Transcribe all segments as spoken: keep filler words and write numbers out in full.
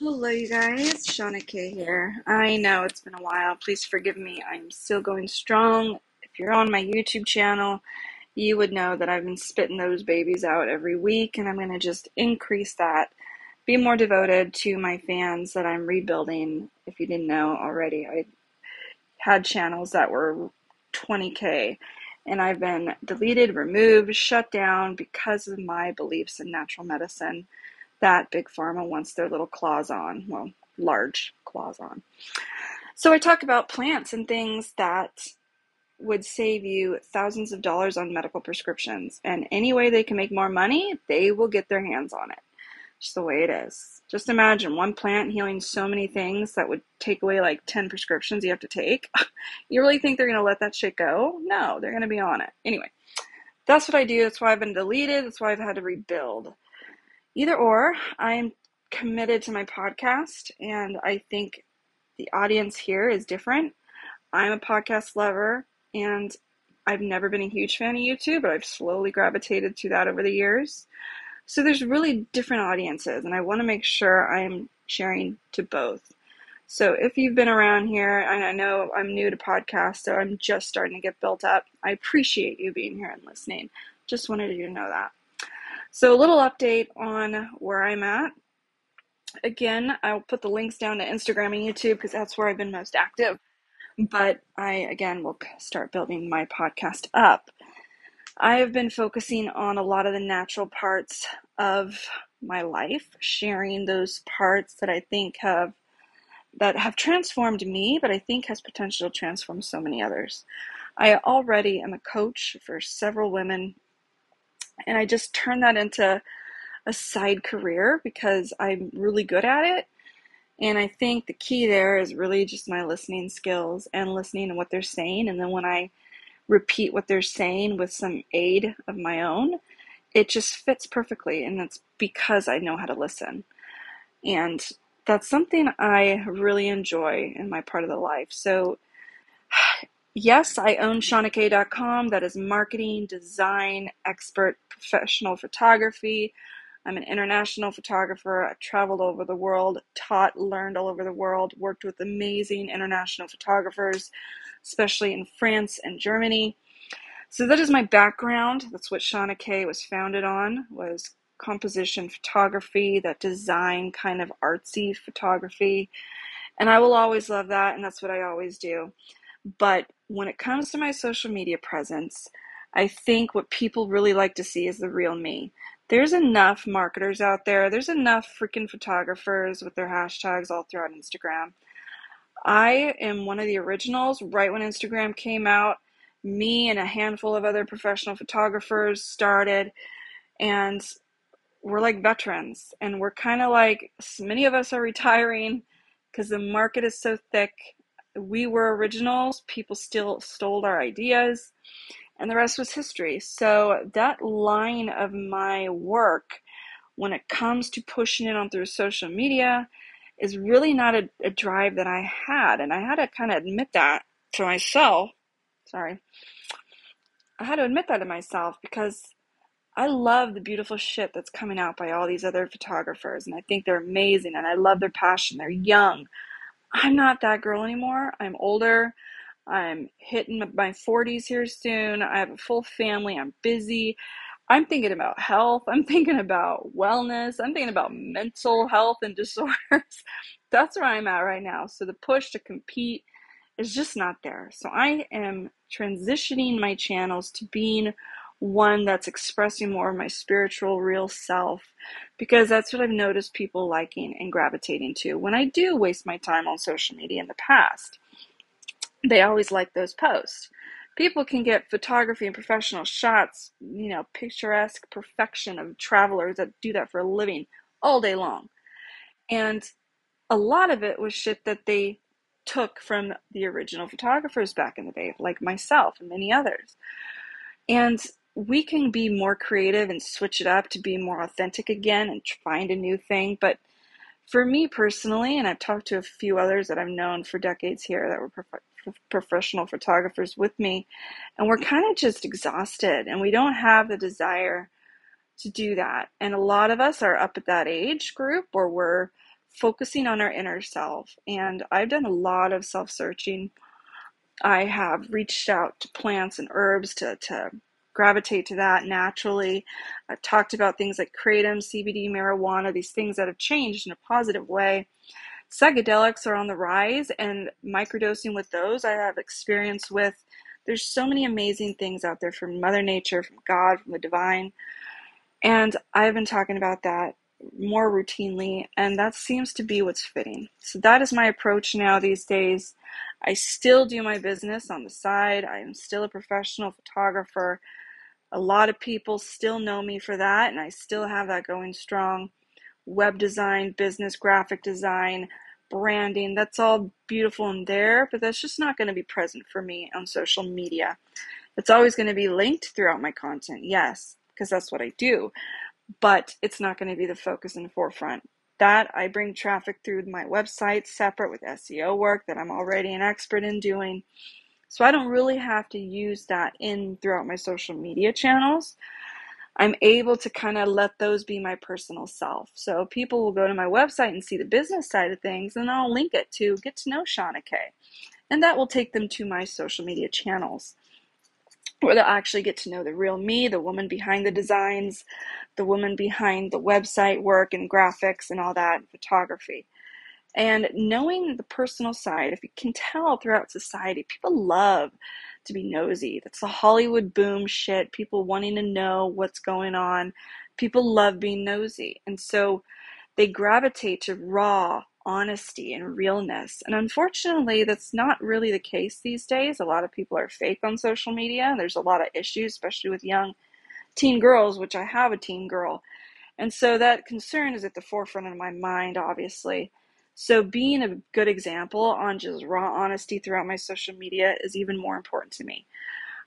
Hello, you guys. Shauna Kay here. I know it's been a while. Please forgive me. I'm still going strong. If you're on my YouTube channel, you would know that I've been spitting those babies out every week, and I'm going to just increase that, be more devoted to my fans that I'm rebuilding. If you didn't know already, I had channels that were twenty K, and I've been deleted, removed, shut down because of my beliefs in natural medicine that Big Pharma wants their little claws on, well, large claws on. So I talk about plants and things that would save you thousands of dollars on medical prescriptions. And any way they can make more money, they will get their hands on it. Just the way it is. Just imagine one plant healing so many things that would take away like ten prescriptions you have to take. You really think they're going to let that shit go? No, they're going to be on it. Anyway, that's what I do. That's why I've been deleted. That's why I've had to rebuild. Either or, I'm committed to my podcast, and I think the audience here is different. I'm a podcast lover, and I've never been a huge fan of YouTube, but I've slowly gravitated to that over the years. So there's really different audiences, and I want to make sure I'm sharing to both. So if you've been around here, and I know I'm new to podcasts, so I'm just starting to get built up, I appreciate you being here and listening. Just wanted you to know that. So a little update on where I'm at. Again, I'll put the links down to Instagram and YouTube because that's where I've been most active. But I, again, will start building my podcast up. I have been focusing on a lot of the natural parts of my life, sharing those parts that I think have, that have transformed me, but I think has potential to transform so many others. I already am a coach for several women, and I just turned that into a side career because I'm really good at it. And I think the key there is really just my listening skills and listening to what they're saying. And then when I repeat what they're saying with some aid of my own, it just fits perfectly. And that's because I know how to listen. And that's something I really enjoy in my part of the life. So yes, I own shauna kay dot com. That is marketing, design, expert, professional photography. I'm an international photographer. I've traveled over the world, taught, learned all over the world, worked with amazing international photographers, especially in France and Germany. So that is my background. That's what Shauna Kay was founded on, was composition photography, that design kind of artsy photography. And I will always love that, and that's what I always do. But when it comes to my social media presence, I think what people really like to see is the real me. There's enough marketers out there. There's enough freaking photographers with their hashtags all throughout Instagram. I am one of the originals. Right when Instagram came out, me and a handful of other professional photographers started, and we're like veterans. And we're kind of like, many of us are retiring because the market is so thick. We were originals, people still stole our ideas, and the rest was history. So that line of my work, when it comes to pushing it on through social media, is really not a, a drive that I had. And I had to kind of admit that to myself. Sorry. I had to admit that to myself because I love the beautiful shit that's coming out by all these other photographers. And I think they're amazing, and I love their passion. They're young. I'm not that girl anymore. I'm older. I'm hitting my forties here soon. I have a full family. I'm busy. I'm thinking about health. I'm thinking about wellness. I'm thinking about mental health and disorders. That's where I'm at right now. So the push to compete is just not there. So I am transitioning my channels to being one that's expressing more of my spiritual real self, because that's what I've noticed people liking and gravitating to. When I do waste my time on social media in the past, they always like those posts. People can get photography and professional shots, you know, picturesque perfection of travelers that do that for a living all day long. And a lot of it was shit that they took from the original photographers back in the day, like myself and many others. And we can be more creative and switch it up to be more authentic again and find a new thing. But for me personally, and I've talked to a few others that I've known for decades here that were prof- professional photographers with me, and we're kind of just exhausted, and we don't have the desire to do that. And a lot of us are up at that age group, or we're focusing on our inner self. And I've done a lot of self-searching. I have reached out to plants and herbs to, to gravitate to that naturally. I've talked about things like kratom, C B D, marijuana, these things that have changed in a positive way. Psychedelics are on the rise, and microdosing with those I have experience with. There's so many amazing things out there from Mother Nature, from God, from the divine. And I've been talking about that more routinely, and that seems to be what's fitting. So that is my approach now these days. I still do my business on the side. I am still a professional photographer. A lot of people still know me for that, and I still have that going strong. Web design, business, graphic design, branding, that's all beautiful in there, but that's just not going to be present for me on social media. It's always going to be linked throughout my content, yes, because that's what I do, but it's not going to be the focus in the forefront. That I bring traffic through my website separate with S E O work that I'm already an expert in doing. So I don't really have to use that in throughout my social media channels. I'm able to kind of let those be my personal self. So people will go to my website and see the business side of things, and I'll link it to Get to Know Shauna Kay. And that will take them to my social media channels, where they'll actually get to know the real me, the woman behind the designs, the woman behind the website work and graphics and all that, and photography. And knowing the personal side, if you can tell throughout society, people love to be nosy. That's the Hollywood boom shit, people wanting to know what's going on. People love being nosy. And so they gravitate to raw honesty and realness. And unfortunately, that's not really the case these days. A lot of people are fake on social media. There's a lot of issues, especially with young teen girls, which I have a teen girl. And so that concern is at the forefront of my mind, obviously. So being a good example on just raw honesty throughout my social media is even more important to me.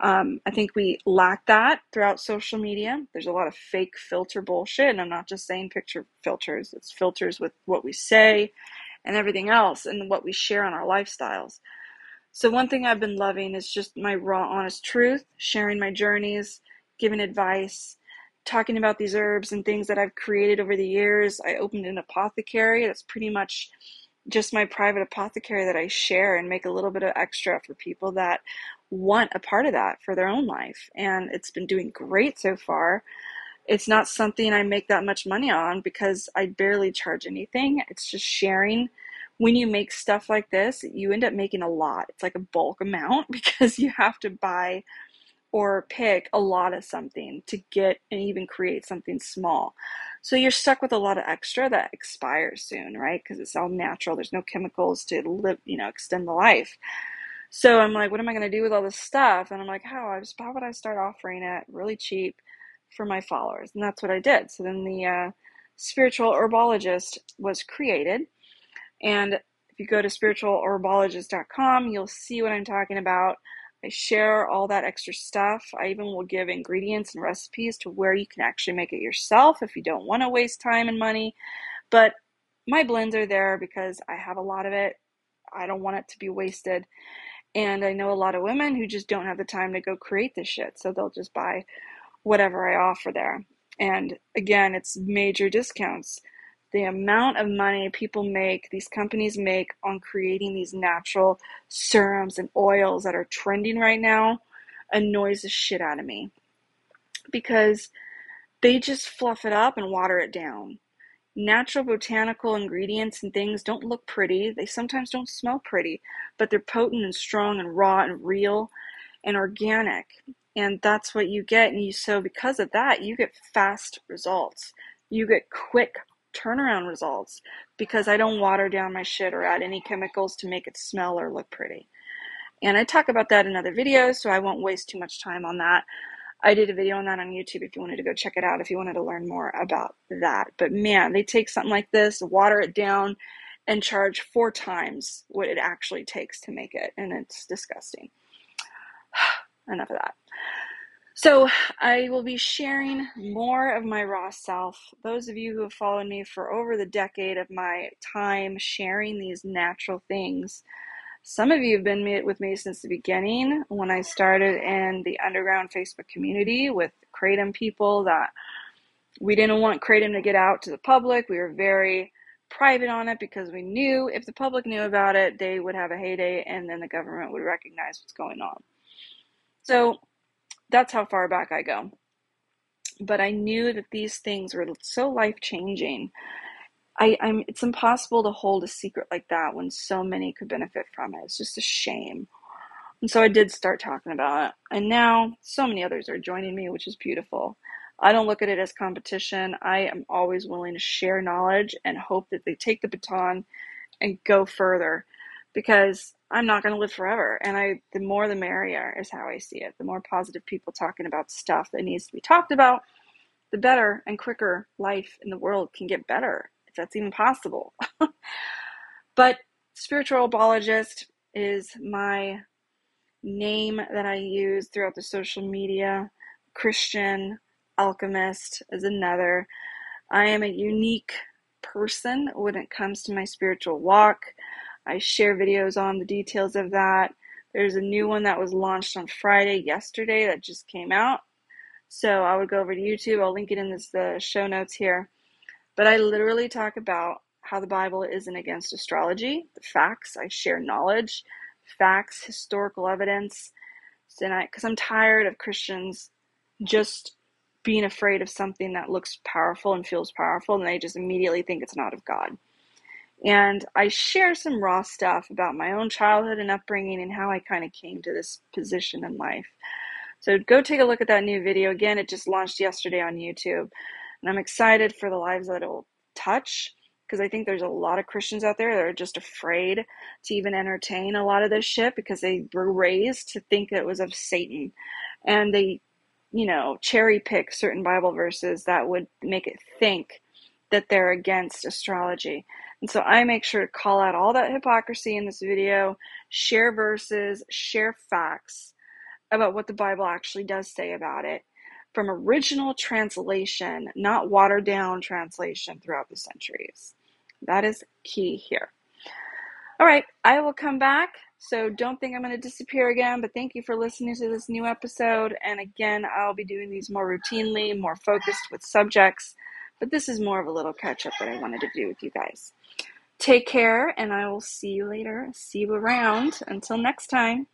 Um, I think we lack that throughout social media. There's a lot of fake filter bullshit, and I'm not just saying picture filters. It's filters with what we say and everything else and what we share on our lifestyles. So one thing I've been loving is just my raw, honest truth, sharing my journeys, giving advice, talking about these herbs and things that I've created over the years. I opened an apothecary. That's pretty much just my private apothecary that I share and make a little bit of extra for people that want a part of that for their own life. And it's been doing great so far. It's not something I make that much money on because I barely charge anything. It's just sharing. When you make stuff like this, you end up making a lot. It's like a bulk amount because you have to buy or pick a lot of something to get and even create something small. So you're stuck with a lot of extra that expires soon, right? Because it's all natural. There's no chemicals to live, you know, extend the life. So I'm like, what am I going to do with all this stuff? And I'm like, how, I just, how would I start offering it really cheap for my followers? And that's what I did. So then the uh, Spiritual Herbologist was created. And if you go to spiritual herbologist dot com, you'll see what I'm talking about. I share all that extra stuff. I even will give ingredients and recipes to where you can actually make it yourself if you don't want to waste time and money. But my blends are there because I have a lot of it. I don't want it to be wasted. And I know a lot of women who just don't have the time to go create this shit. So they'll just buy whatever I offer there. And again, it's major discounts. The amount of money people make, these companies make on creating these natural serums and oils that are trending right now annoys the shit out of me because they just fluff it up and water it down. Natural botanical ingredients and things don't look pretty. They sometimes don't smell pretty, but they're potent and strong and raw and real and organic. And that's what you get. And you, so because of that, you get fast results. You get quick results. Turnaround results because I don't water down my shit or add any chemicals to make it smell or look pretty. And I talk about that in other videos, so I won't waste too much time on that. I did a video on that on YouTube if you wanted to go check it out, if you wanted to learn more about that. But man, they take something like this, water it down, and charge four times what it actually takes to make it. And it's disgusting. Enough of that. So I will be sharing more of my raw self. Those of you who have followed me for over the decade of my time sharing these natural things, some of you have been with me since the beginning when I started in the underground Facebook community with Kratom people that we didn't want Kratom to get out to the public. We were very private on it because we knew if the public knew about it, they would have a heyday, and then the government would recognize what's going on. So that's how far back I go. But I knew that these things were so life-changing. I, I'm, it's impossible to hold a secret like that when so many could benefit from it. It's just a shame. And so I did start talking about it. And now so many others are joining me, which is beautiful. I don't look at it as competition. I am always willing to share knowledge and hope that they take the baton and go further, because I'm not going to live forever. And I, the more the merrier is how I see it. The more positive people talking about stuff that needs to be talked about, the better and quicker life in the world can get better, if that's even possible. But spiritual herbologist is my name that I use throughout the social media. Christian alchemist is another. I am a unique person when it comes to my spiritual walk. I share videos on the details of that. There's a new one that was launched on Friday yesterday that just came out. So I would go over to YouTube. I'll link it in this, the show notes here. But I literally talk about how the Bible isn't against astrology, the facts. I share knowledge, facts, historical evidence. And I, because I'm tired of Christians just being afraid of something that looks powerful and feels powerful, and they just immediately think it's not of God. And I share some raw stuff about my own childhood and upbringing and how I kind of came to this position in life. So go take a look at that new video. Again, it just launched yesterday on YouTube. And I'm excited for the lives that it will touch, because I think there's a lot of Christians out there that are just afraid to even entertain a lot of this shit because they were raised to think it was of Satan. And they, you know, cherry pick certain Bible verses that would make it think that they're against astrology. And so I make sure to call out all that hypocrisy in this video, share verses, share facts about what the Bible actually does say about it from original translation, not watered down translation throughout the centuries. That is key here. All right, I will come back. So don't think I'm going to disappear again, but thank you for listening to this new episode. And again, I'll be doing these more routinely, more focused with subjects. But this is more of a little catch-up that I wanted to do with you guys. Take care, and I will see you later. See you around. Until next time.